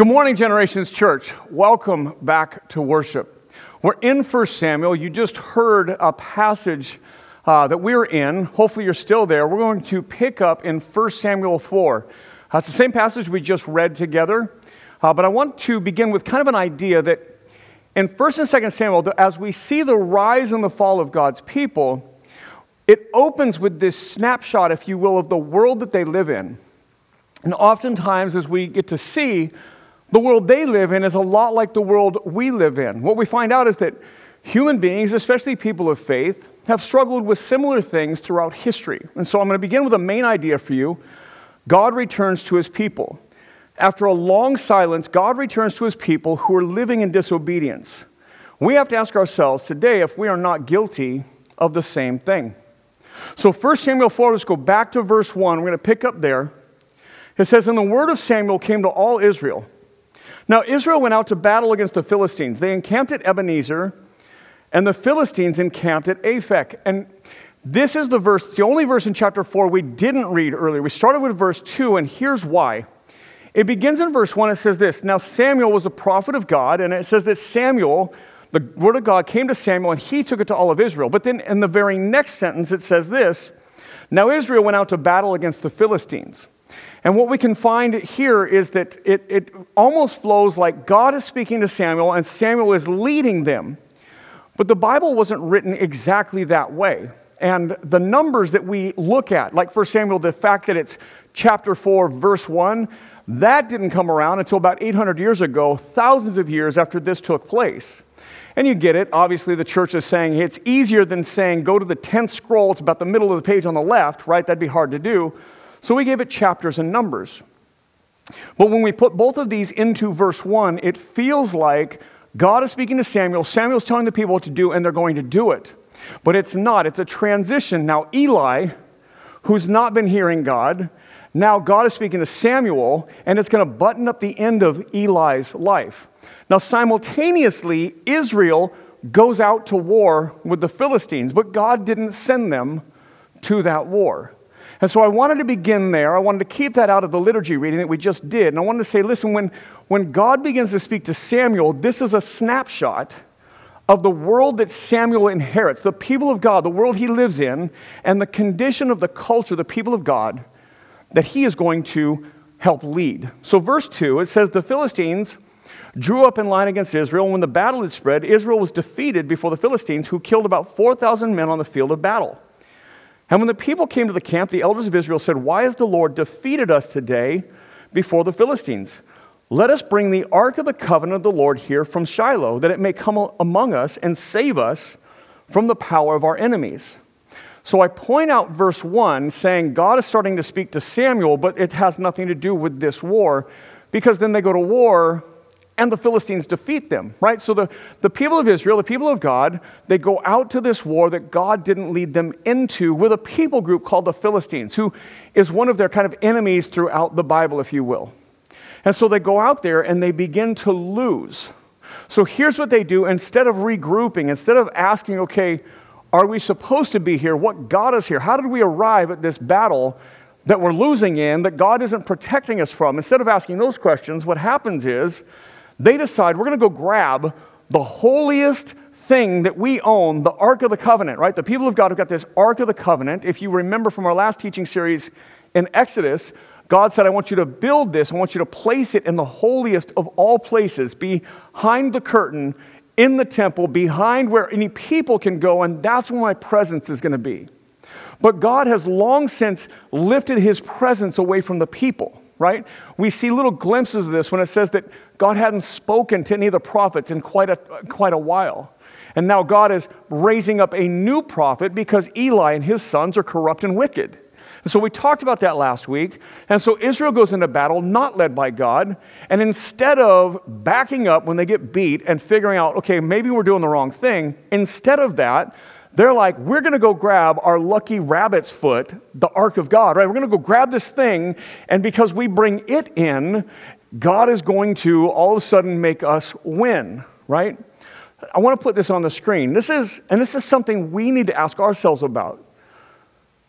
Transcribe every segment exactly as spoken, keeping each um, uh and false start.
Good morning, Generations Church. Welcome back to worship. We're in First Samuel. You just heard a passage uh, that we're in. Hopefully you're still there. We're going to pick up in First Samuel four. That's the same passage we just read together. Uh, but I want to begin with kind of an idea that in First and Second Samuel, as we see the rise and the fall of God's people, it opens with this snapshot, if you will, of the world that they live in. And oftentimes, as we get to see, the world they live in is a lot like the world we live in. What we find out is that human beings, especially people of faith, have struggled with similar things throughout history. And so I'm going to begin with a main idea for you. God returns to his people. After a long silence, God returns to his people who are living in disobedience. We have to ask ourselves today if we are not guilty of the same thing. So First Samuel four, let's go back to verse one. We're going to pick up there. It says, "And the word of Samuel came to all Israel. Now Israel went out to battle against the Philistines. They encamped at Ebenezer, and the Philistines encamped at Aphek." And this is the verse, the only verse in chapter four we didn't read earlier. We started with verse two, and here's why. It begins in verse one, it says this, "Now Samuel was the prophet of God," and it says that Samuel, the word of God, came to Samuel, and he took it to all of Israel. But then in the very next sentence, it says this, "Now Israel went out to battle against the Philistines." And what we can find here is that it, it almost flows like God is speaking to Samuel and Samuel is leading them. But the Bible wasn't written exactly that way. And the numbers that we look at, like First Samuel, the fact that it's chapter four, verse one, that didn't come around until about eight hundred years ago, thousands of years after this took place. And you get it. Obviously, the church is saying it's easier than saying go to the tenth scroll. It's about the middle of the page on the left, right? That'd be hard to do. So we gave it chapters and numbers. But when we put both of these into verse one, it feels like God is speaking to Samuel, Samuel's telling the people what to do, and they're going to do it. But it's not. It's a transition. Now Eli, who's not been hearing God, now God is speaking to Samuel, and it's going to button up the end of Eli's life. Now simultaneously, Israel goes out to war with the Philistines, but God didn't send them to that war. And so I wanted to begin there. I wanted to keep that out of the liturgy reading that we just did. And I wanted to say, listen, when, when God begins to speak to Samuel, this is a snapshot of the world that Samuel inherits, the people of God, the world he lives in, and the condition of the culture, the people of God, that he is going to help lead. So verse two, it says, "The Philistines drew up in line against Israel. When the battle had spread, Israel was defeated before the Philistines, who killed about four thousand men on the field of battle. And when the people came to the camp, the elders of Israel said, 'Why has the Lord defeated us today before the Philistines? Let us bring the Ark of the Covenant of the Lord here from Shiloh, that it may come among us and save us from the power of our enemies.'" So I point out verse one, saying God is starting to speak to Samuel, but it has nothing to do with this war, because then they go to war, and the Philistines defeat them, right? So the, the people of Israel, the people of God, they go out to this war that God didn't lead them into with a people group called the Philistines, who is one of their kind of enemies throughout the Bible, if you will. And so they go out there and they begin to lose. So here's what they do. Instead of regrouping, instead of asking, okay, are we supposed to be here? What got us here? How did we arrive at this battle that we're losing in, that God isn't protecting us from? Instead of asking those questions, what happens is, they decide we're going to go grab the holiest thing that we own, the Ark of the Covenant, right? The people of God have got this Ark of the Covenant. If you remember from our last teaching series in Exodus, God said, I want you to build this. I want you to place it in the holiest of all places, behind the curtain, in the temple, behind where any people can go, and that's where my presence is going to be. But God has long since lifted his presence away from the people, right? We see little glimpses of this when it says that God hadn't spoken to any of the prophets in quite a, quite a while. And now God is raising up a new prophet because Eli and his sons are corrupt and wicked. And so we talked about that last week. And so Israel goes into battle not led by God. And instead of backing up when they get beat and figuring out, okay, maybe we're doing the wrong thing, instead of that, they're like, we're going to go grab our lucky rabbit's foot, the Ark of God, right? We're going to go grab this thing, and because we bring it in, God is going to all of a sudden make us win, right? I want to put this on the screen. This is, and this is something we need to ask ourselves about.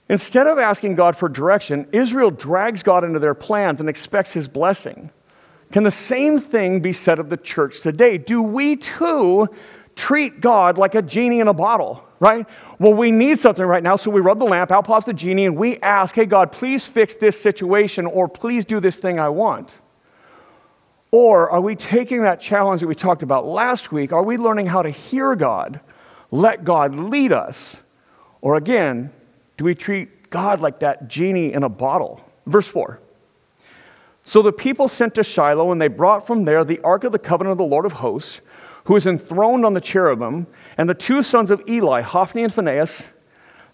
Instead of asking God for direction, Israel drags God into their plans and expects his blessing. Can the same thing be said of the church today? Do we too treat God like a genie in a bottle, right? Well, we need something right now, so we rub the lamp, out pops the genie, and we ask, hey, God, please fix this situation, or please do this thing I want. Or are we taking that challenge that we talked about last week? Are we learning how to hear God, let God lead us? Or again, do we treat God like that genie in a bottle? Verse four. So the people sent to Shiloh, and they brought from there the Ark of the Covenant of the Lord of Hosts, who is enthroned on the cherubim, and the two sons of Eli, Hophni and Phinehas,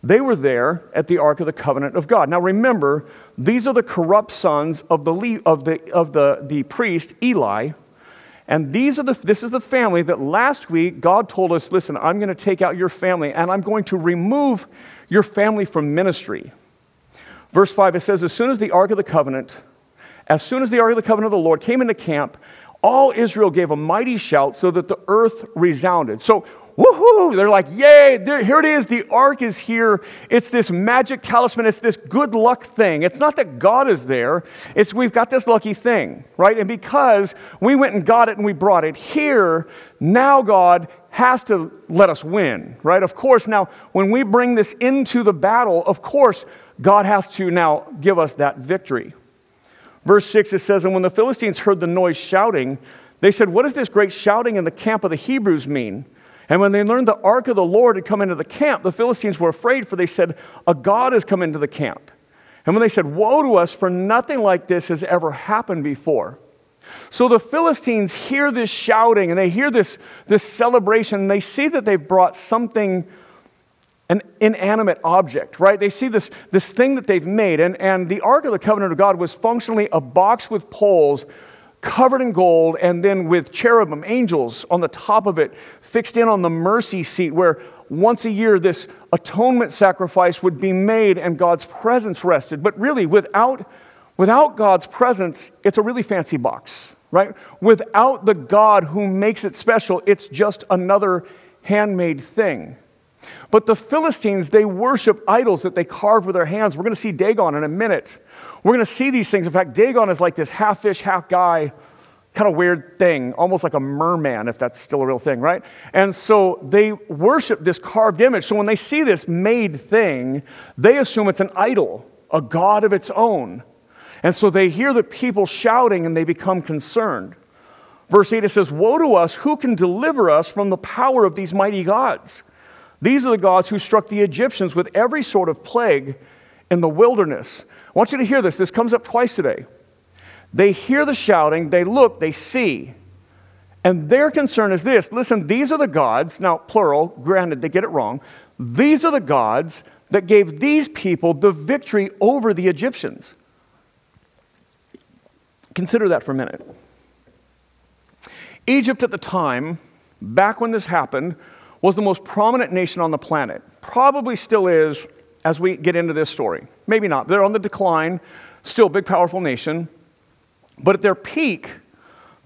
they were there at the Ark of the Covenant of God. Now remember, these are the corrupt sons of the of the of the, the priest Eli, and these are the this is the family that last week God told us, listen, I'm going to take out your family, and I'm going to remove your family from ministry. Verse five, it says, as soon as the Ark of the Covenant As soon as the Ark of the Covenant of the Lord came into camp, all Israel gave a mighty shout so that the earth resounded. So, woohoo! They're like, yay! There, here it is. The Ark is here. It's this magic talisman. It's this good luck thing. It's not that God is there. It's we've got this lucky thing, right? And because we went and got it and we brought it here, now God has to let us win, right? Of course, now, when we bring this into the battle, of course, God has to now give us that victory. Verse six, it says, and when the Philistines heard the noise shouting, they said, what does this great shouting in the camp of the Hebrews mean? And when they learned the ark of the Lord had come into the camp, the Philistines were afraid, for they said, a God has come into the camp. And when they said, woe to us, for nothing like this has ever happened before. So the Philistines hear this shouting, and they hear this, this celebration, and they see that they've brought something, an inanimate object, right? They see this, this thing that they've made, and, and the Ark of the Covenant of God was functionally a box with poles covered in gold, and then with cherubim, angels, on the top of it, fixed in on the mercy seat, where once a year this atonement sacrifice would be made and God's presence rested. But really, without, without God's presence, it's a really fancy box, right? Without the God who makes it special, it's just another handmade thing. But the Philistines, they worship idols that they carve with their hands. We're going to see Dagon in a minute. We're going to see these things. In fact, Dagon is like this half fish, half guy, kind of weird thing, almost like a merman, if that's still a real thing, right? And so they worship this carved image. So when they see this made thing, they assume it's an idol, a god of its own. And so they hear the people shouting, and they become concerned. Verse eight, it says, woe to us, who can deliver us from the power of these mighty gods? These are the gods who struck the Egyptians with every sort of plague in the wilderness. I want you to hear this. This comes up twice today. They hear the shouting, they look, they see. And their concern is this. Listen, these are the gods, now plural, granted they get it wrong. These are the gods that gave these people the victory over the Egyptians. Consider that for a minute. Egypt at the time, back when this happened, was the most prominent nation on the planet. Probably still is as we get into this story. Maybe not. They're on the decline, still a big, powerful nation. But at their peak,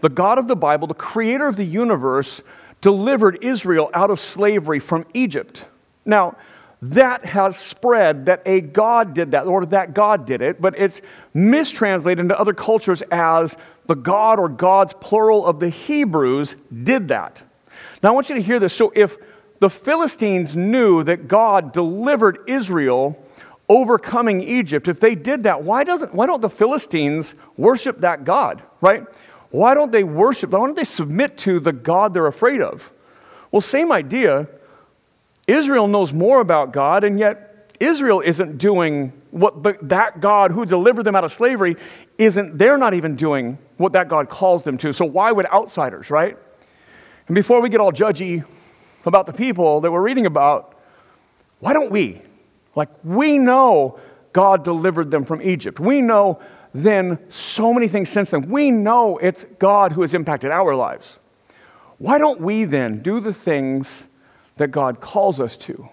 the God of the Bible, the creator of the universe, delivered Israel out of slavery from Egypt. Now, that has spread that a God did that, or that God did it, but it's mistranslated into other cultures as the God or gods, plural, of the Hebrews did that. Now, I want you to hear this. So if the Philistines knew that God delivered Israel overcoming Egypt, if they did that, why doesn't, why don't the Philistines worship that God, right? Why don't they worship? Why don't they submit to the God they're afraid of? Well, same idea. Israel knows more about God, and yet Israel isn't doing what the, that God who delivered them out of slavery isn't, they're not even doing what that God calls them to. So why would outsiders, right? And before we get all judgy about the people that we're reading about, why don't we? Like, we know God delivered them from Egypt. We know then so many things since then. We know it's God who has impacted our lives. Why don't we then do the things that God calls us to?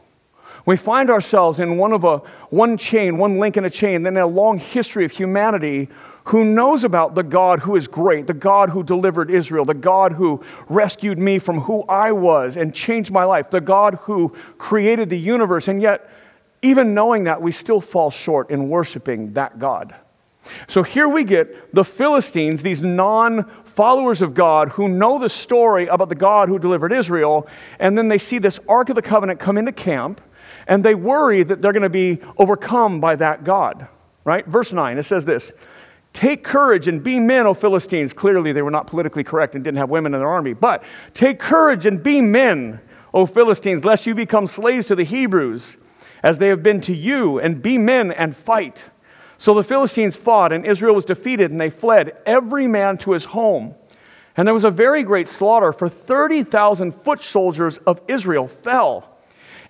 We find ourselves in one of a one chain, one link in a chain, then a long history of humanity who knows about the God who is great, the God who delivered Israel, the God who rescued me from who I was and changed my life, the God who created the universe. And yet, even knowing that, we still fall short in worshiping that God. So here we get the Philistines, these non-followers of God who know the story about the God who delivered Israel, and then they see this Ark of the Covenant come into camp, and they worry that they're going to be overcome by that God, right? Verse nine, it says this, "Take courage and be men, O Philistines." Clearly they were not politically correct and didn't have women in their army, but "Take courage and be men, O Philistines, lest you become slaves to the Hebrews, as they have been to you, and be men and fight." So the Philistines fought, and Israel was defeated, and they fled, every man to his home. And there was a very great slaughter, for thirty thousand foot soldiers of Israel fell.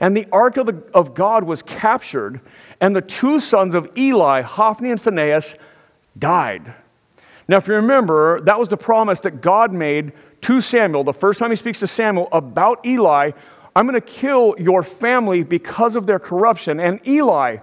And the ark of, the, of God was captured, and the two sons of Eli, Hophni and Phinehas, died. Now, if you remember, that was the promise that God made to Samuel. The first time he speaks to Samuel about Eli, "I'm going to kill your family because of their corruption. And Eli,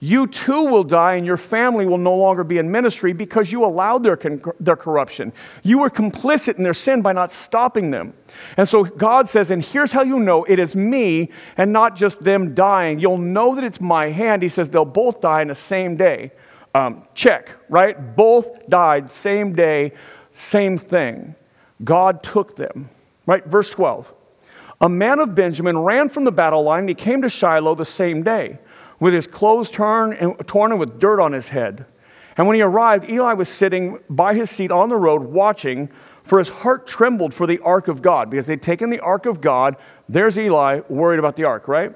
you too will die, and your family will no longer be in ministry because you allowed their con- their corruption. You were complicit in their sin by not stopping them." And so God says, "And here's how you know it is me and not just them dying. You'll know that it's my hand." He says, "They'll both die in the same day." Um, check, right? Both died, same day, same thing. God took them, right? Verse twelve. "A man of Benjamin ran from the battle line, and he came to Shiloh the same day, with his clothes torn and, torn and with dirt on his head. And when he arrived, Eli was sitting by his seat on the road watching, for his heart trembled for the ark of God," because they'd taken the ark of God. There's Eli worried about the ark, right?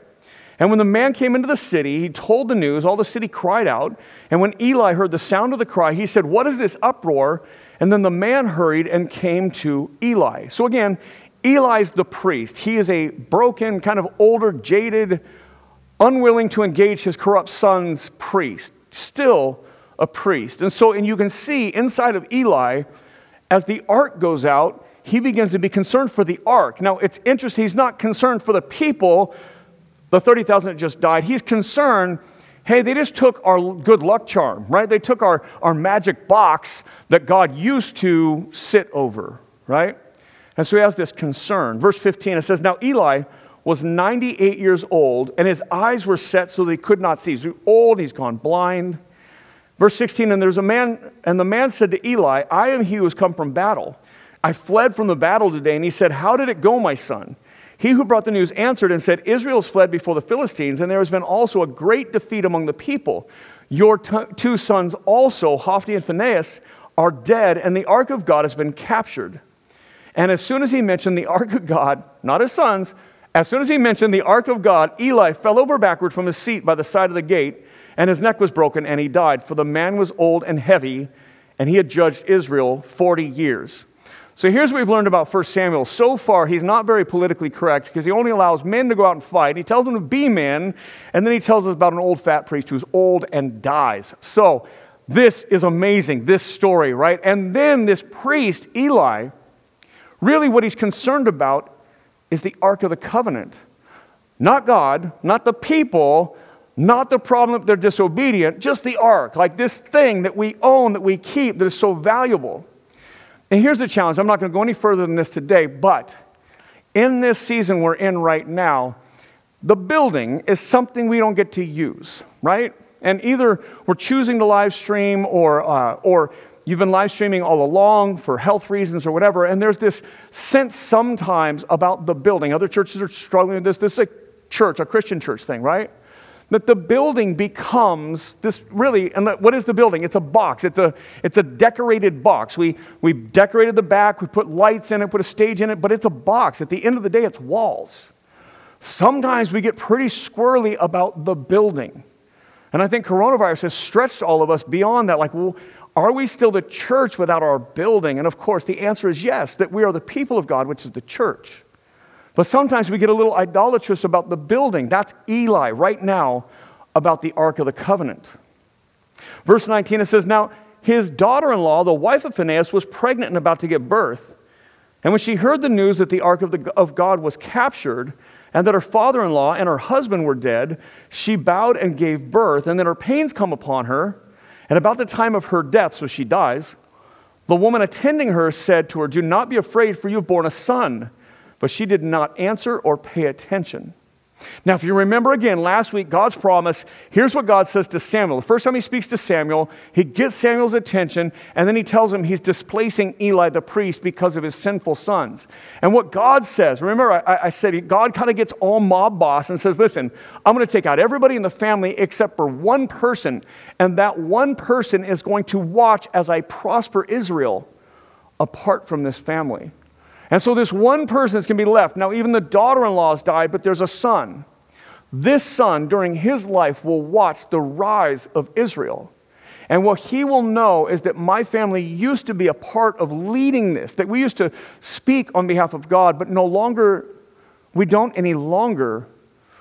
"And when the man came into the city, he told the news. All the city cried out. And when Eli heard the sound of the cry, he said, 'What is this uproar?' And then the man hurried and came to Eli." So again, Eli's the priest. He is a broken, kind of older, jaded, unwilling to engage his corrupt son's priest, still a priest. And so, and you can see inside of Eli, as the ark goes out, he begins to be concerned for the ark. Now, it's interesting, he's not concerned for the people, the thirty thousand that just died. He's concerned, hey, they just took our good luck charm, right? They took our, our magic box that God used to sit over, right? And so he has this concern. Verse fifteen, it says, "Now Eli was ninety-eight years old, and his eyes were set so that he could not see." He's old, he's gone blind. Verse sixteen, and there's a man, and the man said to Eli, "I am he who has come from battle. I fled from the battle today." And he said, "How did it go, my son?" He who brought the news answered and said, "Israel's fled before the Philistines, and there has been also a great defeat among the people. Your t- two sons also, Hophni and Phinehas, are dead, and the ark of God has been captured." And as soon as he mentioned the ark of God, not his sons, As soon as he mentioned the ark of God, Eli fell over backward from his seat by the side of the gate, and his neck was broken, and he died. For the man was old and heavy, and he had judged Israel forty years. So here's what we've learned about First Samuel. So far, he's not very politically correct, because he only allows men to go out and fight. He tells them to be men, and then he tells us about an old fat priest who's old and dies. So this is amazing, this story, right? And then this priest, Eli, really what he's concerned about is the Ark of the Covenant. Not God, not the people, not the problem if they're disobedient, just the Ark, like this thing that we own, that we keep, that is so valuable. And here's the challenge. I'm not going to go any further than this today, but in this season we're in right now, the building is something we don't get to use, right? And either we're choosing to live stream, or uh, or you've been live streaming all along for health reasons or whatever, and there's this sense sometimes about the building. Other churches are struggling with this. This is a church, a Christian church thing, right? That the building becomes this really, and what is the building? It's a box. It's a it's a decorated box. We we decorated the back. We put lights in it, put a stage in it, but it's a box. At the end of the day, it's walls. Sometimes we get pretty squirrely about the building. And I think coronavirus has stretched all of us beyond that. Like, well, are we still the church without our building? And of course, the answer is yes, that we are the people of God, which is the church. But sometimes we get a little idolatrous about the building. That's Eli right now about the Ark of the Covenant. Verse nineteen, it says, "Now his daughter-in-law, the wife of Phinehas, was pregnant and about to give birth. And when she heard the news that the Ark of, the, of God was captured, and that her father-in-law and her husband were dead, she bowed and gave birth, and then her pains come upon her. And about the time of her death," so she dies, "the woman attending her said to her, 'Do not be afraid, for you have borne a son.' But she did not answer or pay attention." Now, if you remember again, last week, God's promise, here's what God says to Samuel. The first time he speaks to Samuel, he gets Samuel's attention, and then he tells him he's displacing Eli the priest because of his sinful sons. And what God says, remember I, I said God kind of gets all mob boss and says, listen, I'm going to take out everybody in the family except for one person, and that one person is going to watch as I prosper Israel apart from this family. And so this one person is going to be left. Now, even the daughter-in-law has died, but there's a son. This son, during his life, will watch the rise of Israel. And what he will know is that my family used to be a part of leading this, that we used to speak on behalf of God, but no longer, we don't any longer,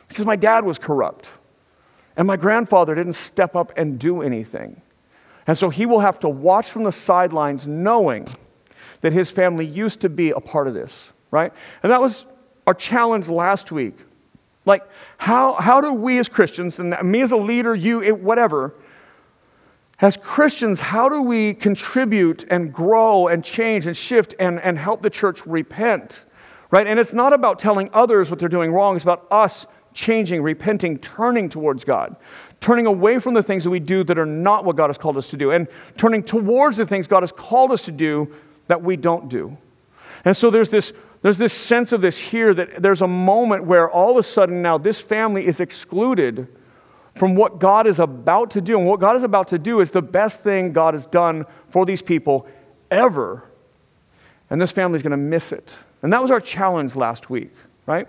because my dad was corrupt. And my grandfather didn't step up and do anything. And so he will have to watch from the sidelines knowing that his family used to be a part of this, right? And that was our challenge last week. Like, how how do we as Christians, and me as a leader, you, it, whatever, as Christians, how do we contribute and grow and change and shift and, and help the church repent, right? And it's not about telling others what they're doing wrong. It's about us changing, repenting, turning towards God, turning away from the things that we do that are not what God has called us to do, and turning towards the things God has called us to do that we don't do. And so there's this, there's this sense of this here that there's a moment where all of a sudden now this family is excluded from what God is about to do. And what God is about to do is the best thing God has done for these people ever. And this family is going to miss it. And that was our challenge last week, right?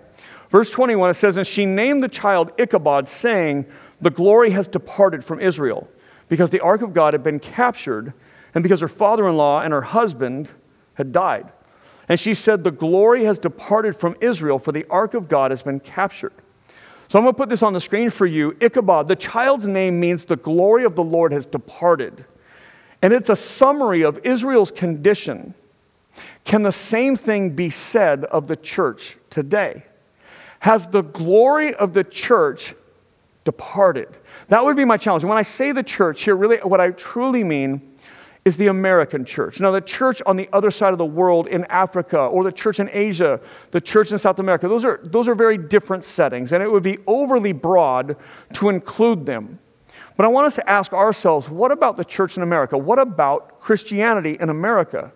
Verse twenty-one, it says, and she named the child Ichabod, saying, the glory has departed from Israel, because the ark of God had been captured, and because her father-in-law and her husband had died. And she said, the glory has departed from Israel, for the ark of God has been captured. So I'm going to put this on the screen for you. Ichabod, the child's name means the glory of the Lord has departed. And it's a summary of Israel's condition. Can the same thing be said of the church today? Has the glory of the church departed? That would be my challenge. When I say the church here, really what I truly mean is the American church. Now, the church on the other side of the world in Africa, or the church in Asia, the church in South America, those are, those are very different settings, and it would be overly broad to include them. But I want us to ask ourselves, what about the church in America? What about Christianity in America?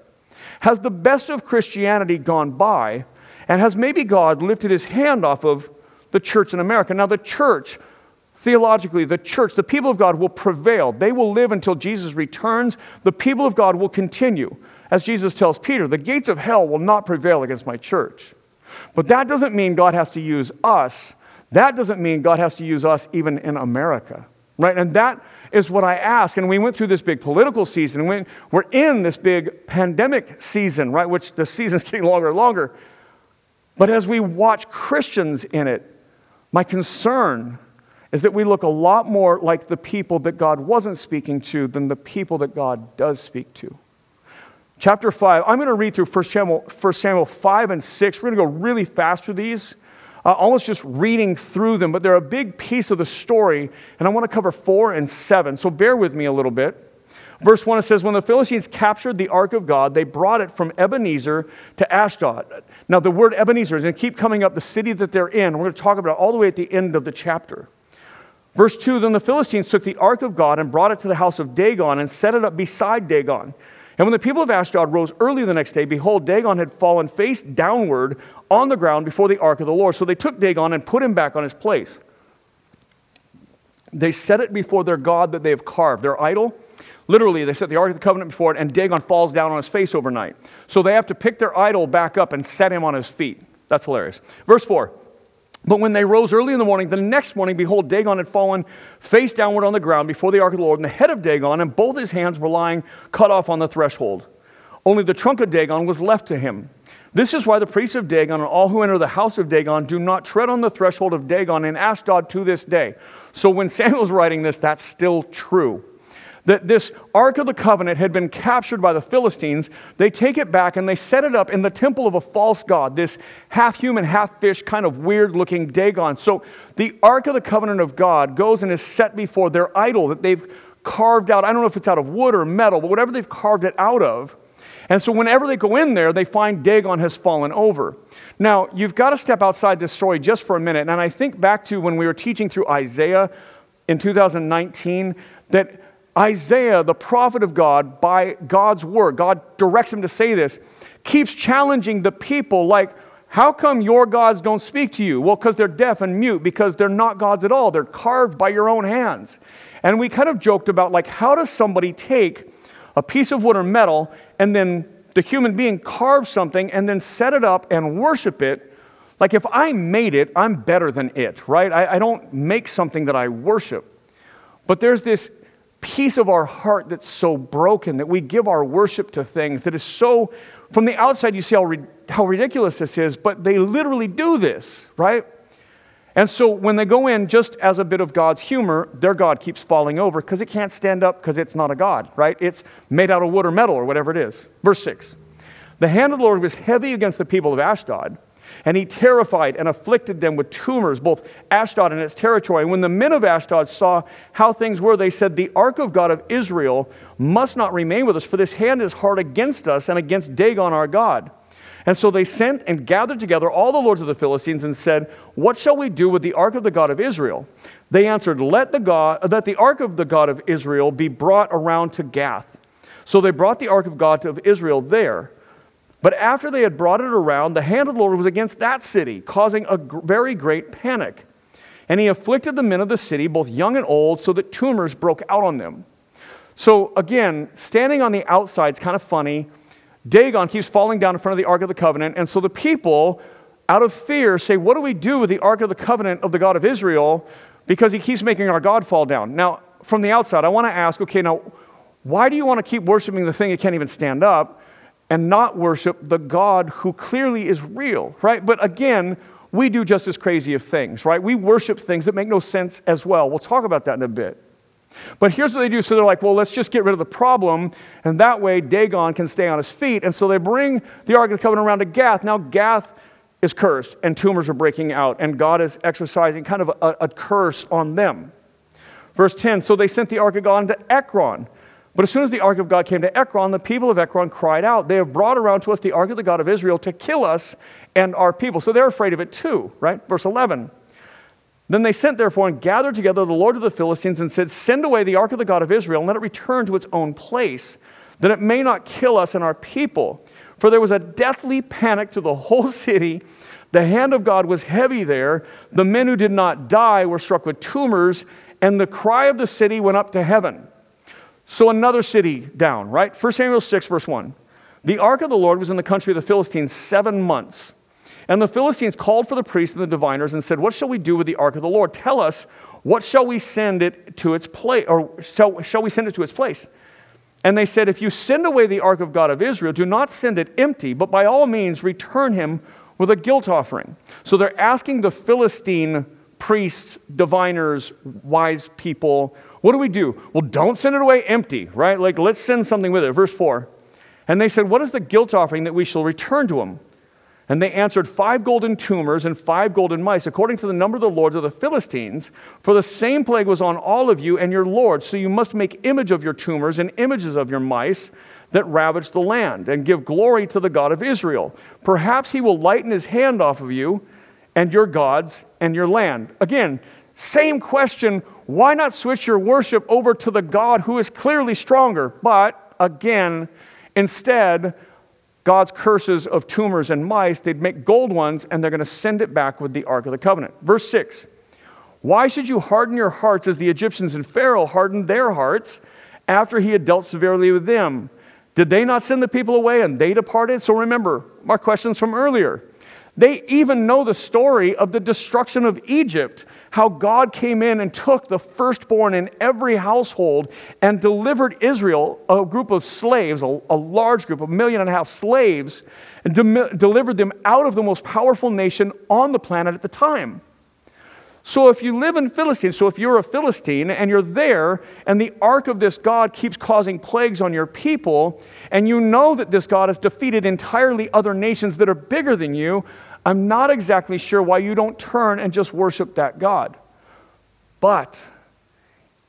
Has the best of Christianity gone by, and has maybe God lifted his hand off of the church in America? Now, the church, theologically, the church, the people of God will prevail. They will live until Jesus returns. The people of God will continue. As Jesus tells Peter, the gates of hell will not prevail against my church. But that doesn't mean God has to use us. That doesn't mean God has to use us even in America, right? And that is what I ask. And we went through this big political season. We're in this big pandemic season, right? Which the season's getting longer and longer. But as we watch Christians in it, my concern is that we look a lot more like the people that God wasn't speaking to than the people that God does speak to. Chapter five, I'm going to read through First Samuel, First Samuel five and six. We're going to go really fast through these, uh, almost just reading through them, but they're a big piece of the story, and I want to cover four and seven, so bear with me a little bit. Verse one, it says, when the Philistines captured the ark of God, they brought it from Ebenezer to Ashdod. Now, the word Ebenezer is going to keep coming up, the city that they're in. We're going to talk about it all the way at the end of the chapter. Verse two, then the Philistines took the ark of God and brought it to the house of Dagon and set it up beside Dagon. And when the people of Ashdod rose early the next day, behold, Dagon had fallen face downward on the ground before the ark of the Lord. So they took Dagon and put him back on his place. They set it before their god that they have carved, their idol. Literally, they set the Ark of the Covenant before it, and Dagon falls down on his face overnight. So they have to pick their idol back up and set him on his feet. That's hilarious. Verse four. But when they rose early in the morning, the next morning, behold, Dagon had fallen face downward on the ground before the ark of the Lord, and the head of Dagon and both his hands were lying cut off on the threshold. Only the trunk of Dagon was left to him. This is why the priests of Dagon and all who enter the house of Dagon do not tread on the threshold of Dagon in Ashdod to this day. So when Samuel's writing this, that's still true. That this Ark of the Covenant had been captured by the Philistines, they take it back and they set it up in the temple of a false god, this half-human, half-fish, kind of weird-looking Dagon. So the Ark of the Covenant of God goes and is set before their idol that they've carved out. I don't know if it's out of wood or metal, but whatever they've carved it out of. And so whenever they go in there, they find Dagon has fallen over. Now, you've got to step outside this story just for a minute. And I think back to when we were teaching through Isaiah in two thousand nineteen, that Isaiah, the prophet of God, by God's word, God directs him to say this, keeps challenging the people like, how come your gods don't speak to you? Well, because they're deaf and mute, because they're not gods at all. They're carved by your own hands. And we kind of joked about, like, how does somebody take a piece of wood or metal, and then the human being carves something and then set it up and worship it? Like, if I made it, I'm better than it, right? I, I don't make something that I worship. But there's this piece of our heart that's so broken that we give our worship to things that is so, from the outside you see how, how ridiculous this is, but they literally do this, right? And so when they go in, just as a bit of God's humor, their God keeps falling over because it can't stand up because it's not a God, right? It's made out of wood or metal or whatever it is. Verse six, the hand of the Lord was heavy against the people of Ashdod, and he terrified and afflicted them with tumors, both Ashdod and its territory. And when the men of Ashdod saw how things were, they said, the ark of God of Israel must not remain with us, for this hand is hard against us and against Dagon our God. And so they sent and gathered together all the lords of the Philistines and said, what shall we do with the ark of the God of Israel? They answered, Let the God, let the ark of the God of Israel be brought around to Gath. So they brought the ark of God of Israel there. But after they had brought it around, the hand of the Lord was against that city, causing a very great panic. And he afflicted the men of the city, both young and old, so that tumors broke out on them. So again, standing on the outside is kind of funny. Dagon keeps falling down in front of the Ark of the Covenant, and so the people, out of fear, say, what do we do with the Ark of the Covenant of the God of Israel, because he keeps making our God fall down? Now, from the outside, I want to ask, okay, now, why do you want to keep worshiping the thing that can't even stand up and not worship the God who clearly is real, right? But again, we do just as crazy of things, right? We worship things that make no sense as well. We'll talk about that in a bit. But here's what they do. So they're like, well, let's just get rid of the problem, and that way Dagon can stay on his feet. And so they bring the Ark of the Covenant around to Gath. Now Gath is cursed, and tumors are breaking out, and God is exercising kind of a, a curse on them. Verse ten, so they sent the Ark of God to Ekron. But as soon as the Ark of God came to Ekron, the people of Ekron cried out, they have brought around to us the Ark of the God of Israel to kill us and our people. So they're afraid of it too, right? Verse eleven. Then they sent, therefore, and gathered together the lords of the Philistines and said, send away the ark of the God of Israel and let it return to its own place, that it may not kill us and our people. For there was a deathly panic through the whole city. The hand of God was heavy there. The men who did not die were struck with tumors, and the cry of the city went up to heaven. So another city down, right? First Samuel six, verse one. The ark of the Lord was in the country of the Philistines seven months. And the Philistines called for the priests and the diviners and said, what shall we do with the ark of the Lord? Tell us, what shall we send it to its place? Or shall, shall we send it to its place? And they said, if you send away the ark of God of Israel, do not send it empty, but by all means return him with a guilt offering. So they're asking the Philistine priests, diviners, wise people, what do we do? Well, don't send it away empty, right? Like, let's send something with it. Verse four. And they said, what is the guilt offering that we shall return to him? And they answered, five golden tumors and five golden mice, according to the number of the lords of the Philistines. For the same plague was on all of you and your lords. So you must make image of your tumors and images of your mice that ravaged the land, and give glory to the God of Israel. Perhaps he will lighten his hand off of you and your gods and your land. Again, same question. Why not switch your worship over to the God who is clearly stronger? But again, instead, God's curses of tumors and mice, they'd make gold ones, and they're going to send it back with the Ark of the Covenant. Verse six, why should you harden your hearts as the Egyptians and Pharaoh hardened their hearts after he had dealt severely with them? Did they not send the people away, and they departed? So remember our questions from earlier. They even know the story of the destruction of Egypt, how God came in and took the firstborn in every household and delivered Israel, a group of slaves, a, a large group, a million and a half slaves, and de- delivered them out of the most powerful nation on the planet at the time. So if you live in Philistine, so if you're a Philistine and you're there and the ark of this God keeps causing plagues on your people, and you know that this God has defeated entirely other nations that are bigger than you, I'm not exactly sure why you don't turn and just worship that God. But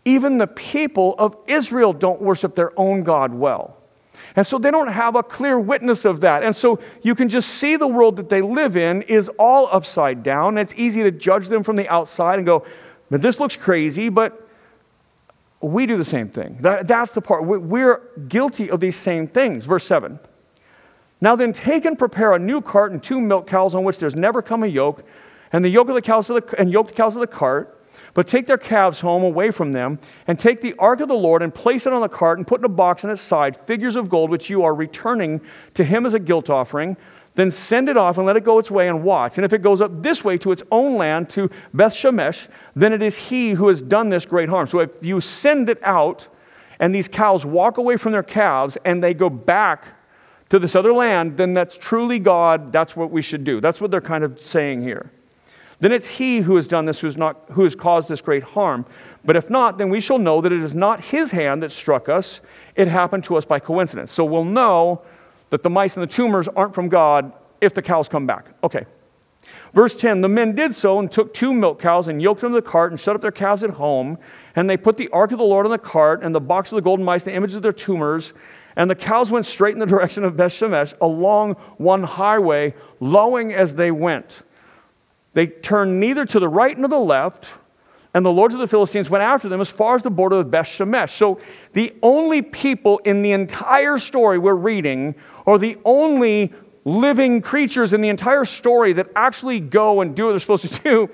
even the people of Israel don't worship their own God well. And so they don't have a clear witness of that. And so you can just see the world that they live in is all upside down. It's easy to judge them from the outside and go, but this looks crazy, but we do the same thing. That, that's the part. We're guilty of these same things. Verse seven. Now then, take and prepare a new cart and two milk cows on which there's never come a yoke, and the yoke of the cows to the, and yoke the cows of the cart. But take their calves home away from them, and take the ark of the Lord and place it on the cart and put in a box on its side figures of gold which you are returning to him as a guilt offering. Then send it off and let it go its way and watch. And if it goes up this way to its own land, to Beth Shemesh, then it is he who has done this great harm. So if you send it out and these cows walk away from their calves and they go back to this other land, then that's truly God. That's what we should do. That's what they're kind of saying here. Then it's he who has done this, who's not, who has caused this great harm. But if not, then we shall know that it is not his hand that struck us. It happened to us by coincidence. So we'll know that the mice and the tumors aren't from God if the cows come back. Okay. Verse ten, the men did so and took two milk cows and yoked them to the cart and shut up their calves at home. And they put the ark of the Lord on the cart and the box of the golden mice, and the images of their tumors. And the cows went straight in the direction of Beth Shemesh along one highway, lowing as they went. They turned neither to the right nor the left, and the lords of the Philistines went after them as far as the border of Beth Shemesh. So the only people in the entire story we're reading, or the only living creatures in the entire story that actually go and do what they're supposed to do,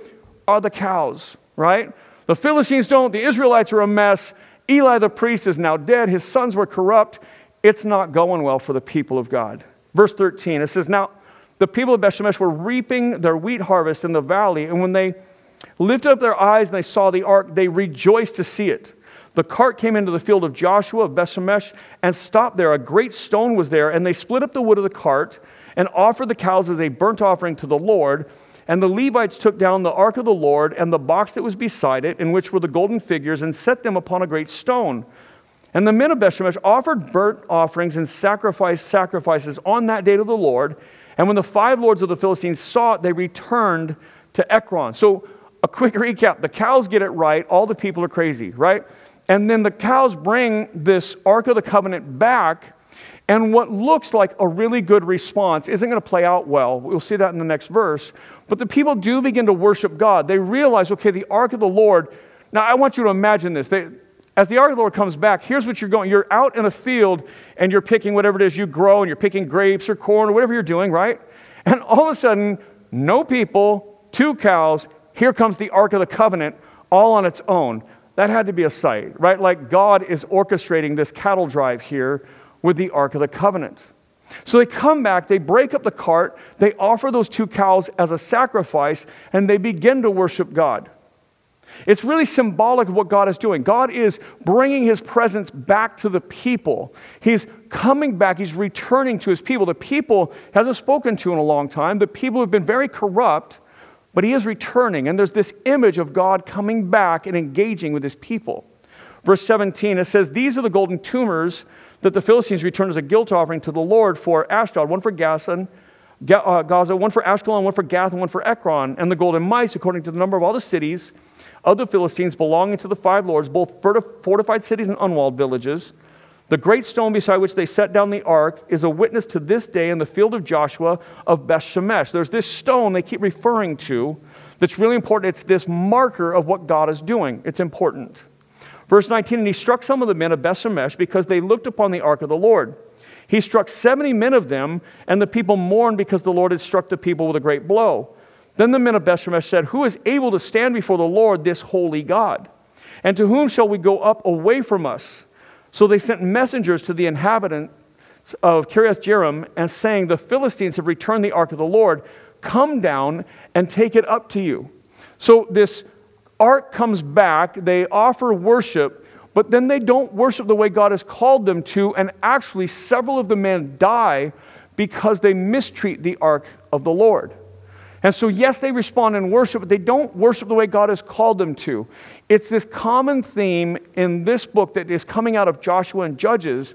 are the cows, right? The Philistines don't. The Israelites are a mess. Eli the priest is now dead. His sons were corrupt. It's not going well for the people of God. Verse thirteen, it says, now the people of Beth Shemesh were reaping their wheat harvest in the valley, and when they lifted up their eyes and they saw the ark, they rejoiced to see it. The cart came into the field of Joshua of Beth Shemesh and stopped there. A great stone was there, and they split up the wood of the cart and offered the cows as a burnt offering to the Lord. And the Levites took down the ark of the Lord and the box that was beside it, in which were the golden figures, and set them upon a great stone. And the men of Beth Shemesh offered burnt offerings and sacrificed sacrifices on that day to the Lord. And when the five lords of the Philistines saw it, they returned to Ekron. So a quick recap. The cows get it right. All the people are crazy, right? And then the cows bring this Ark of the Covenant back. And what looks like a really good response isn't going to play out well. We'll see that in the next verse. But the people do begin to worship God. They realize, okay, the Ark of the Lord. Now, I want you to imagine this. They, as the Ark of the Lord comes back, here's what you're going. You're out in a field, and you're picking whatever it is you grow, and you're picking grapes or corn or whatever you're doing, right? And all of a sudden, no people, two cows, here comes the Ark of the Covenant all on its own. That had to be a sight, right? Like God is orchestrating this cattle drive here with the Ark of the Covenant. So they come back, they break up the cart, they offer those two cows as a sacrifice, and they begin to worship God. It's really symbolic of what God is doing. God is bringing his presence back to the people. He's coming back. He's returning to his people. The people he hasn't spoken to in a long time. The people have been very corrupt, but he is returning. And there's this image of God coming back and engaging with his people. Verse seventeen, it says, these are the golden tumors that the Philistines returned as a guilt offering to the Lord for Ashdod, one for Gaza, one for Ashkelon, one for Gath, and one for Ekron. And the golden mice, according to the number of all the cities of the Philistines belonging to the five lords, both fortified cities and unwalled villages. The great stone beside which they set down the ark is a witness to this day in the field of Joshua of Beth Shemesh. There's this stone they keep referring to that's really important. It's this marker of what God is doing. It's important. Verse nineteen, and he struck some of the men of Beth Shemesh because they looked upon the ark of the Lord. He struck seventy men of them, and the people mourned because the Lord had struck the people with a great blow. Then the men of Beth Shemesh said, who is able to stand before the Lord, this holy God? And to whom shall we go up away from us? So they sent messengers to the inhabitants of Kiriath-jearim, and saying, the Philistines have returned the ark of the Lord. Come down and take it up to you. So this ark comes back. They offer worship, but then they don't worship the way God has called them to. And actually, several of the men die because they mistreat the ark of the Lord. And so, yes, they respond in worship, but they don't worship the way God has called them to. It's this common theme in this book that is coming out of Joshua and Judges,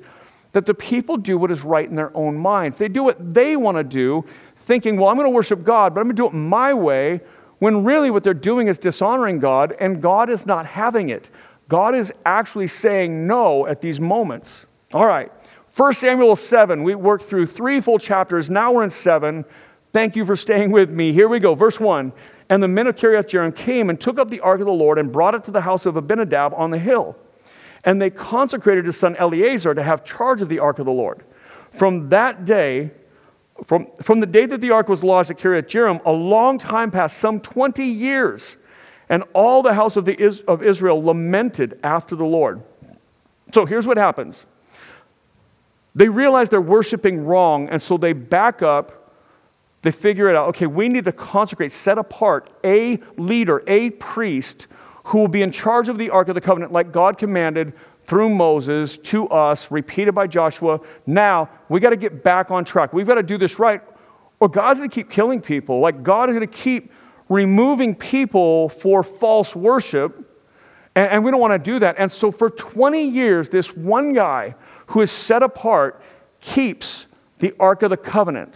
that the people do what is right in their own minds. They do what they want to do, thinking, well, I'm going to worship God, but I'm going to do it my way, when really what they're doing is dishonoring God, and God is not having it. God is actually saying no at these moments. All right, First Samuel seven, we worked through three full chapters. Now we're in seven. Thank you for staying with me. Here we go, verse one. And the men of Kiriath-jearim came and took up the ark of the Lord and brought it to the house of Abinadab on the hill. And they consecrated his son Eliezer to have charge of the ark of the Lord. From that day, from, from the day that the ark was lodged at Kiriath-jearim, a long time passed, some twenty years. And all the house of, the Is, of Israel lamented after the Lord. So here's what happens. They realize they're worshiping wrong, and so they back up. They figure it out. Okay, we need to consecrate, set apart a leader, a priest who will be in charge of the Ark of the Covenant like God commanded through Moses to us, repeated by Joshua. Now, we got to get back on track. We've got to do this right, or God's going to keep killing people. Like, God is going to keep removing people for false worship, and, and we don't want to do that. And so for twenty years, this one guy who is set apart keeps the Ark of the Covenant.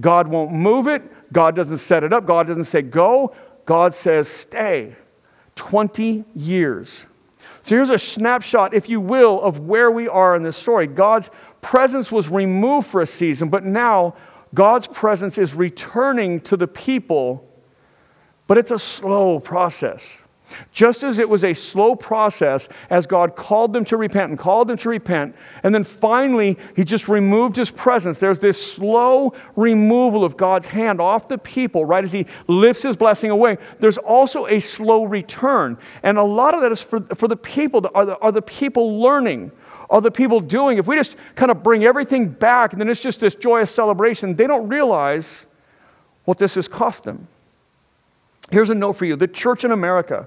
God won't move it. God doesn't set it up. God doesn't say go. God says stay. twenty years. So here's a snapshot, if you will, of where we are in this story. God's presence was removed for a season, but now God's presence is returning to the people, but it's a slow process. Just as it was a slow process as God called them to repent and called them to repent, and then finally he just removed his presence. There's this slow removal of God's hand off the people, right, as he lifts his blessing away. There's also a slow return, and a lot of that is for, for the people. Are the, are the people learning? Are the people doing? If we just kind of bring everything back, and then it's just this joyous celebration, they don't realize what this has cost them. Here's a note for you. The church in America.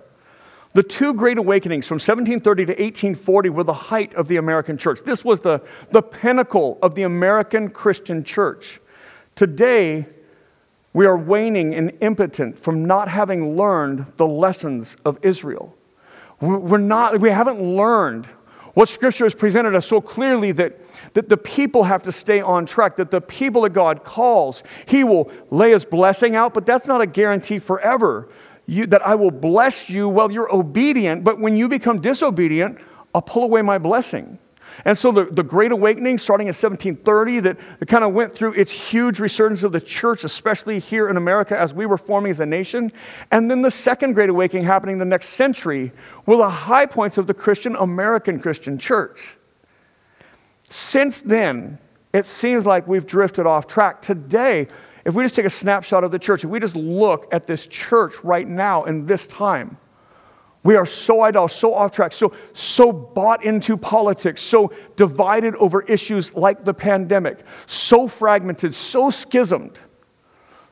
The two great awakenings from seventeen thirty to eighteen forty were the height of the American church. This was the, the pinnacle of the American Christian church. Today, we are waning and impotent from not having learned the lessons of Israel. We're not, we haven't learned what Scripture has presented us so clearly that, that the people have to stay on track, that the people that God calls, He will lay His blessing out, but that's not a guarantee forever. You, that I will bless you, well, you're obedient, but when you become disobedient, I'll pull away my blessing. And so the, the Great Awakening, starting in seventeen thirty, that, that kind of went through its huge resurgence of the church, especially here in America as we were forming as a nation. And then the Second Great Awakening happening the next century were the high points of the Christian, American Christian church. Since then, it seems like we've drifted off track. Today, if we just take a snapshot of the church, if we just look at this church right now in this time, we are so idle, so off track, so, so bought into politics, so divided over issues like the pandemic, so fragmented, so schismed,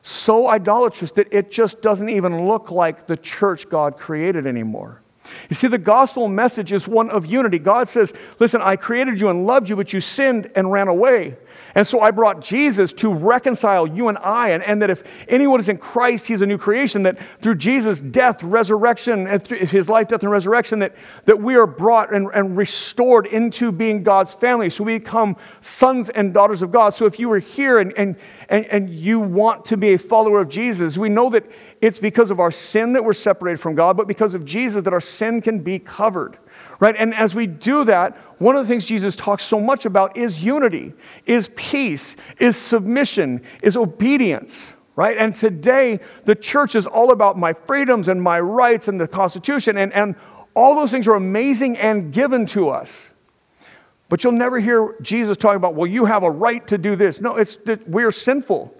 so idolatrous that it just doesn't even look like the church God created anymore. You see, the gospel message is one of unity. God says, listen, I created you and loved you, but you sinned and ran away. And so I brought Jesus to reconcile you and I, and, and that if anyone is in Christ, he's a new creation, that through Jesus' death, resurrection, and through his life, death, and resurrection, that, that we are brought and, and restored into being God's family. So we become sons and daughters of God. So if you are here and, and, and, and you want to be a follower of Jesus, we know that it's because of our sin that we're separated from God, but because of Jesus that our sin can be covered. Right? And as we do that, one of the things Jesus talks so much about is unity, is peace, is submission, is obedience. Right? And today, the church is all about my freedoms and my rights and the Constitution, and, and all those things are amazing and given to us. But you'll never hear Jesus talking about, well, you have a right to do this. No, it's that we're sinful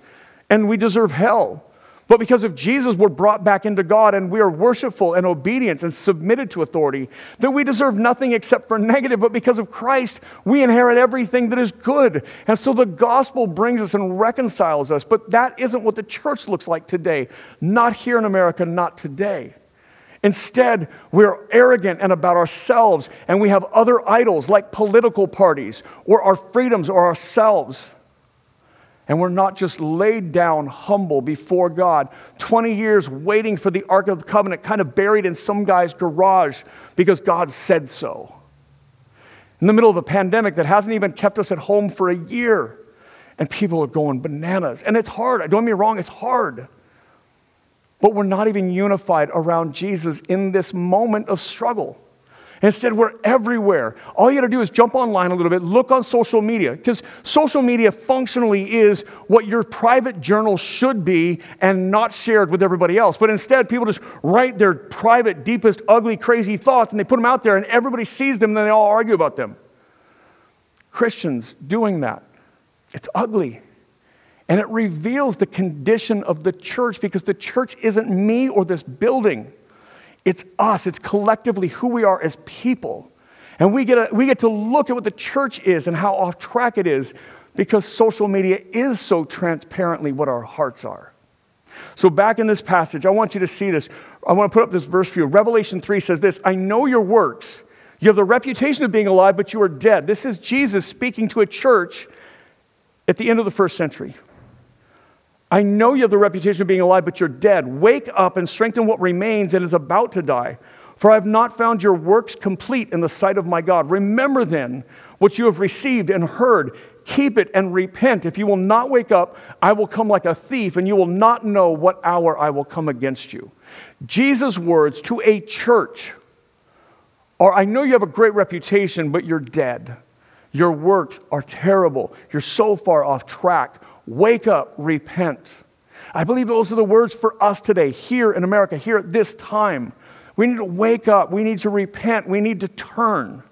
and we deserve hell. But because of Jesus, we're brought back into God, and we are worshipful and obedient and submitted to authority, that we deserve nothing except for negative. But because of Christ, we inherit everything that is good. And so the gospel brings us and reconciles us. But that isn't what the church looks like today. Not here in America, not today. Instead, we're arrogant and about ourselves, and we have other idols like political parties or our freedoms or ourselves. And we're not just laid down humble before God, twenty years waiting for the Ark of the Covenant, kind of buried in some guy's garage because God said so. In the middle of a pandemic that hasn't even kept us at home for a year, and people are going bananas. And it's hard. Don't get me wrong, it's hard. But we're not even unified around Jesus in this moment of struggle. Instead, we're everywhere. All you got to do is jump online a little bit, look on social media, because social media functionally is what your private journal should be and not shared with everybody else. But instead, people just write their private, deepest, ugly, crazy thoughts, and they put them out there, and everybody sees them, and then they all argue about them. Christians doing that. It's ugly. And it reveals the condition of the church, because the church isn't me or this building. It's us. It's collectively who we are as people. And we get a, we get to look at what the church is and how off track it is, because social media is so transparently what our hearts are. So back in this passage, I want you to see this. I want to put up this verse for you. Revelation three says this, "I know your works. You have the reputation of being alive, but you are dead." This is Jesus speaking to a church at the end of the first century. "I know you have the reputation of being alive, but you're dead. Wake up and strengthen what remains and is about to die. For I have not found your works complete in the sight of my God. Remember then what you have received and heard. Keep it and repent. If you will not wake up, I will come like a thief, and you will not know what hour I will come against you." Jesus' words to a church are, I know you have a great reputation, but you're dead. Your works are terrible. You're so far off track. Wake up, repent. I believe those are the words for us today, here in America, here at this time. We need to wake up. We need to repent. We need to turn.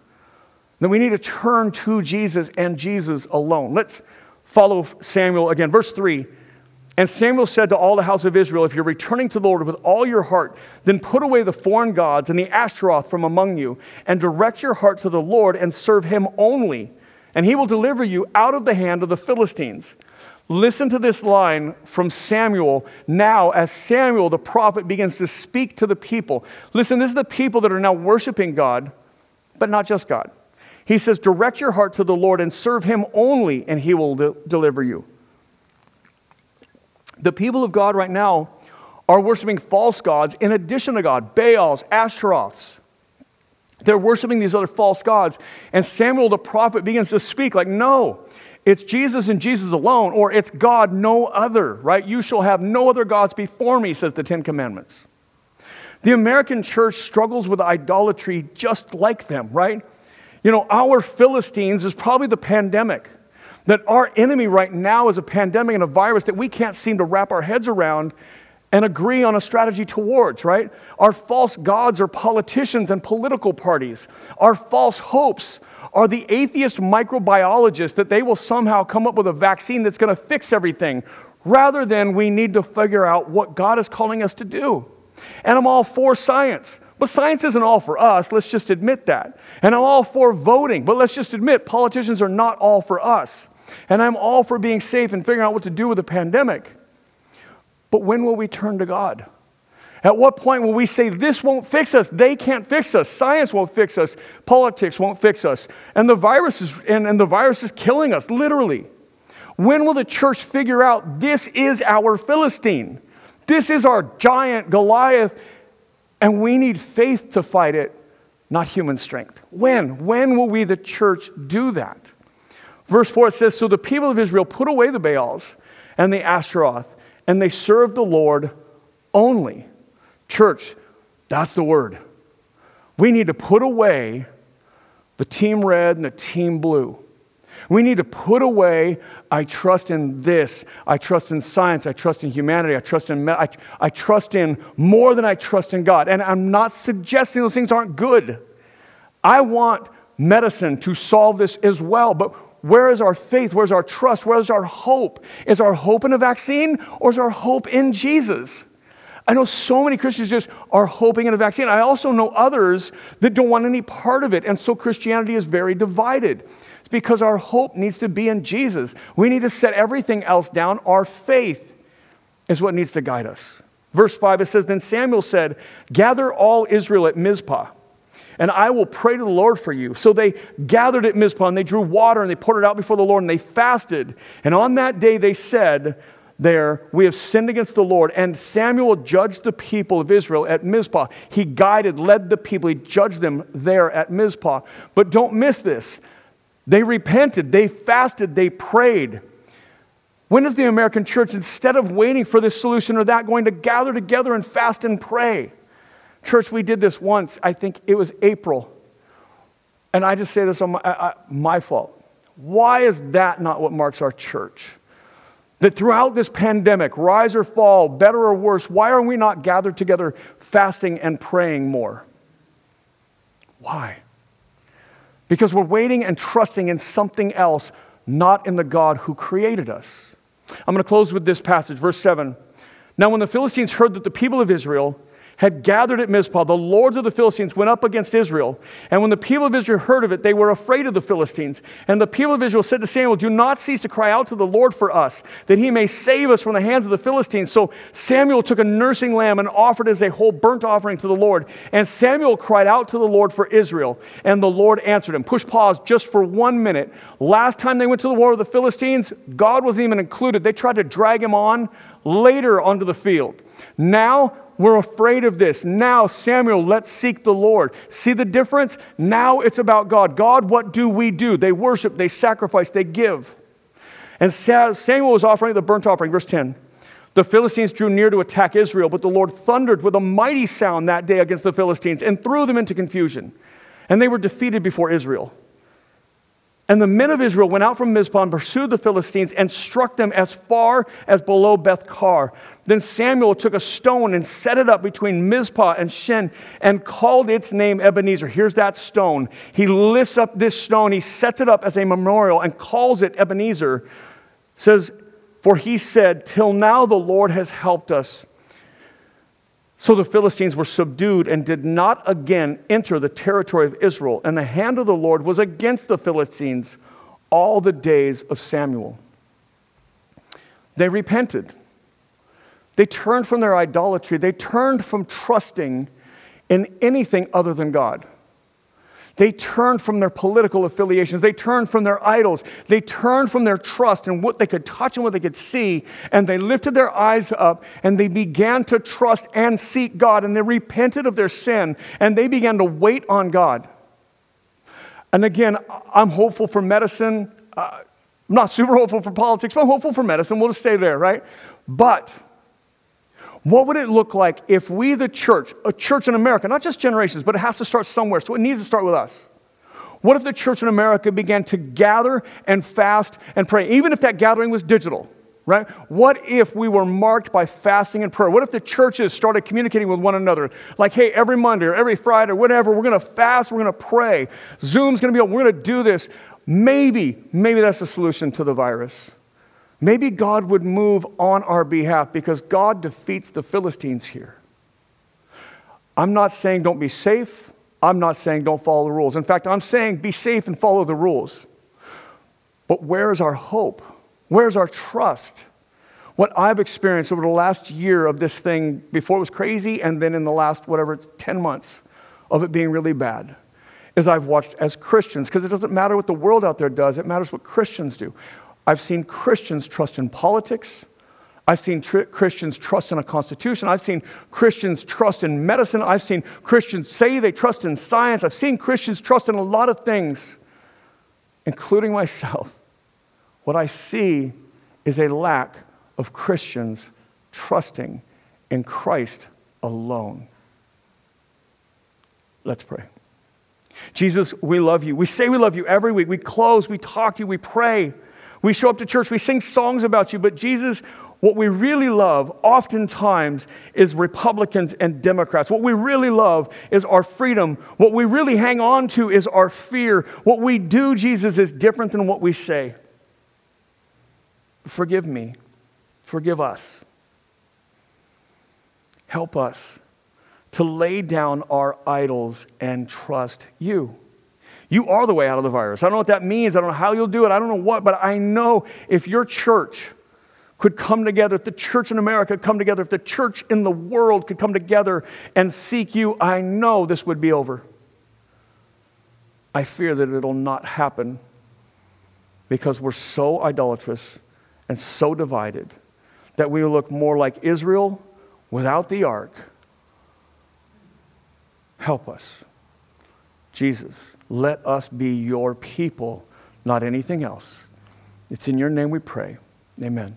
Then we need to turn to Jesus and Jesus alone. Let's follow Samuel again. Verse three, "And Samuel said to all the house of Israel, if you're returning to the Lord with all your heart, then put away the foreign gods and the Ashtaroth from among you, and direct your heart to the Lord and serve him only, and he will deliver you out of the hand of the Philistines." Listen to this line from Samuel now as Samuel the prophet begins to speak to the people. Listen, this is the people that are now worshiping God, but not just God. He says, direct your heart to the Lord and serve him only, and he will de- deliver you. The people of God right now are worshiping false gods in addition to God, Baals, Ashtaroths. They're worshiping these other false gods, and Samuel the prophet begins to speak like, no, it's Jesus and Jesus alone, or it's God, no other, right? You shall have no other gods before me, says the Ten Commandments. The American church struggles with idolatry just like them, right? You know, our Philistines is probably the pandemic, that our enemy right now is a pandemic and a virus that we can't seem to wrap our heads around and agree on a strategy towards, right? Our false gods are politicians and political parties. Our false hopes are the atheist microbiologists that they will somehow come up with a vaccine that's going to fix everything, rather than we need to figure out what God is calling us to do. And I'm all for science, but science isn't all for us. Let's just admit that. And I'm all for voting, but let's just admit politicians are not all for us. And I'm all for being safe and figuring out what to do with the pandemic. But when will we turn to God? At what point will we say, this won't fix us, they can't fix us, science won't fix us, politics won't fix us, and the virus is, and, and the virus is killing us, literally. When will the church figure out this is our Philistine? This is our giant Goliath, and we need faith to fight it, not human strength. When? When will we, the church, do that? Verse four, it says, so the people of Israel put away the Baals and the Ashtaroth, and they served the Lord only. Church, that's the word. We need to put away the team red and the team blue. We need to put away, I trust in this, I trust in science, I trust in humanity, I trust in, I, I trust in more than I trust in God. And I'm not suggesting those things aren't good. I want medicine to solve this as well, but where is our faith? Where's our trust? Where's our hope? Is our hope in a vaccine, or is our hope in Jesus? I know so many Christians just are hoping in a vaccine. I also know others that don't want any part of it. And so Christianity is very divided. It's because our hope needs to be in Jesus. We need to set everything else down. Our faith is what needs to guide us. Verse five, it says, then Samuel said, gather all Israel at Mizpah, and I will pray to the Lord for you. So they gathered at Mizpah, and they drew water, and they poured it out before the Lord, and they fasted. And on that day they said, there, we have sinned against the Lord. And Samuel judged the people of Israel at Mizpah. He guided, led the people. He judged them there at Mizpah. But don't miss this. They repented. They fasted. They prayed. When is the American church, instead of waiting for this solution or that, going to gather together and fast and pray? Church, we did this once. I think it was April. And I just say this on my, I, my fault. Why is that not what marks our church? That throughout this pandemic, rise or fall, better or worse, why are we not gathered together fasting and praying more? Why? Because we're waiting and trusting in something else, not in the God who created us. I'm going to close with this passage, verse seven. Now when the Philistines heard that the people of Israel had gathered at Mizpah, the lords of the Philistines went up against Israel. And when the people of Israel heard of it, they were afraid of the Philistines. And the people of Israel said to Samuel, do not cease to cry out to the Lord for us, that he may save us from the hands of the Philistines. So Samuel took a nursing lamb and offered as a whole burnt offering to the Lord. And Samuel cried out to the Lord for Israel. And the Lord answered him. Push pause just for one minute. Last time they went to the war with the Philistines, God wasn't even included. They tried to drag him on later onto the field. Now, we're afraid of this. Now, Samuel, let's seek the Lord. See the difference? Now it's about God. God, what do we do? They worship, they sacrifice, they give. And Samuel was offering the burnt offering. Verse ten. The Philistines drew near to attack Israel, but the Lord thundered with a mighty sound that day against the Philistines and threw them into confusion. And they were defeated before Israel. And the men of Israel went out from Mizpah and pursued the Philistines and struck them as far as below Beth-kar. Then Samuel took a stone and set it up between Mizpah and Shin and called its name Ebenezer. Here's that stone. He lifts up this stone. He sets it up as a memorial and calls it Ebenezer. It says, for he said, till now the Lord has helped us. So the Philistines were subdued and did not again enter the territory of Israel. And the hand of the Lord was against the Philistines all the days of Samuel. They repented. They turned from their idolatry. They turned from trusting in anything other than God. They turned from their political affiliations. They turned from their idols. They turned from their trust in what they could touch and what they could see. And they lifted their eyes up and they began to trust and seek God. And they repented of their sin and they began to wait on God. And again, I'm hopeful for medicine. Uh, I'm not super hopeful for politics, but I'm hopeful for medicine. We'll just stay there, right? But what would it look like if we, the church, a church in America, not just Generations, but it has to start somewhere, so it needs to start with us. What if the church in America began to gather and fast and pray, even if that gathering was digital, right? What if we were marked by fasting and prayer? What if the churches started communicating with one another? Like, hey, every Monday or every Friday or whatever, we're going to fast, we're going to pray. Zoom's going to be up, we're going to do this. Maybe, maybe that's the solution to the virus. Maybe God would move on our behalf because God defeats the Philistines here. I'm not saying don't be safe. I'm not saying don't follow the rules. In fact, I'm saying be safe and follow the rules. But where is our hope? Where's our trust? What I've experienced over the last year of this thing, before it was crazy, and then in the last, whatever, it's ten months of it being really bad, is I've watched as Christians, because it doesn't matter what the world out there does, it matters what Christians do. I've seen Christians trust in politics. I've seen tr- Christians trust in a constitution. I've seen Christians trust in medicine. I've seen Christians say they trust in science. I've seen Christians trust in a lot of things, including myself. What I see is a lack of Christians trusting in Christ alone. Let's pray. Jesus, we love you. We say we love you every week. We close, we talk to you, we pray. We show up to church, we sing songs about you, but Jesus, what we really love oftentimes is Republicans and Democrats. What we really love is our freedom. What we really hang on to is our fear. What we do, Jesus, is different than what we say. Forgive me. Forgive us. Help us to lay down our idols and trust you. You are the way out of the virus. I don't know what that means. I don't know how you'll do it. I don't know what, but I know if your church could come together, if the church in America could come together, if the church in the world could come together and seek you, I know this would be over. I fear that it'll not happen because we're so idolatrous and so divided that we look more like Israel without the ark. Help us. Jesus, let us be your people, not anything else. It's in your name we pray. Amen.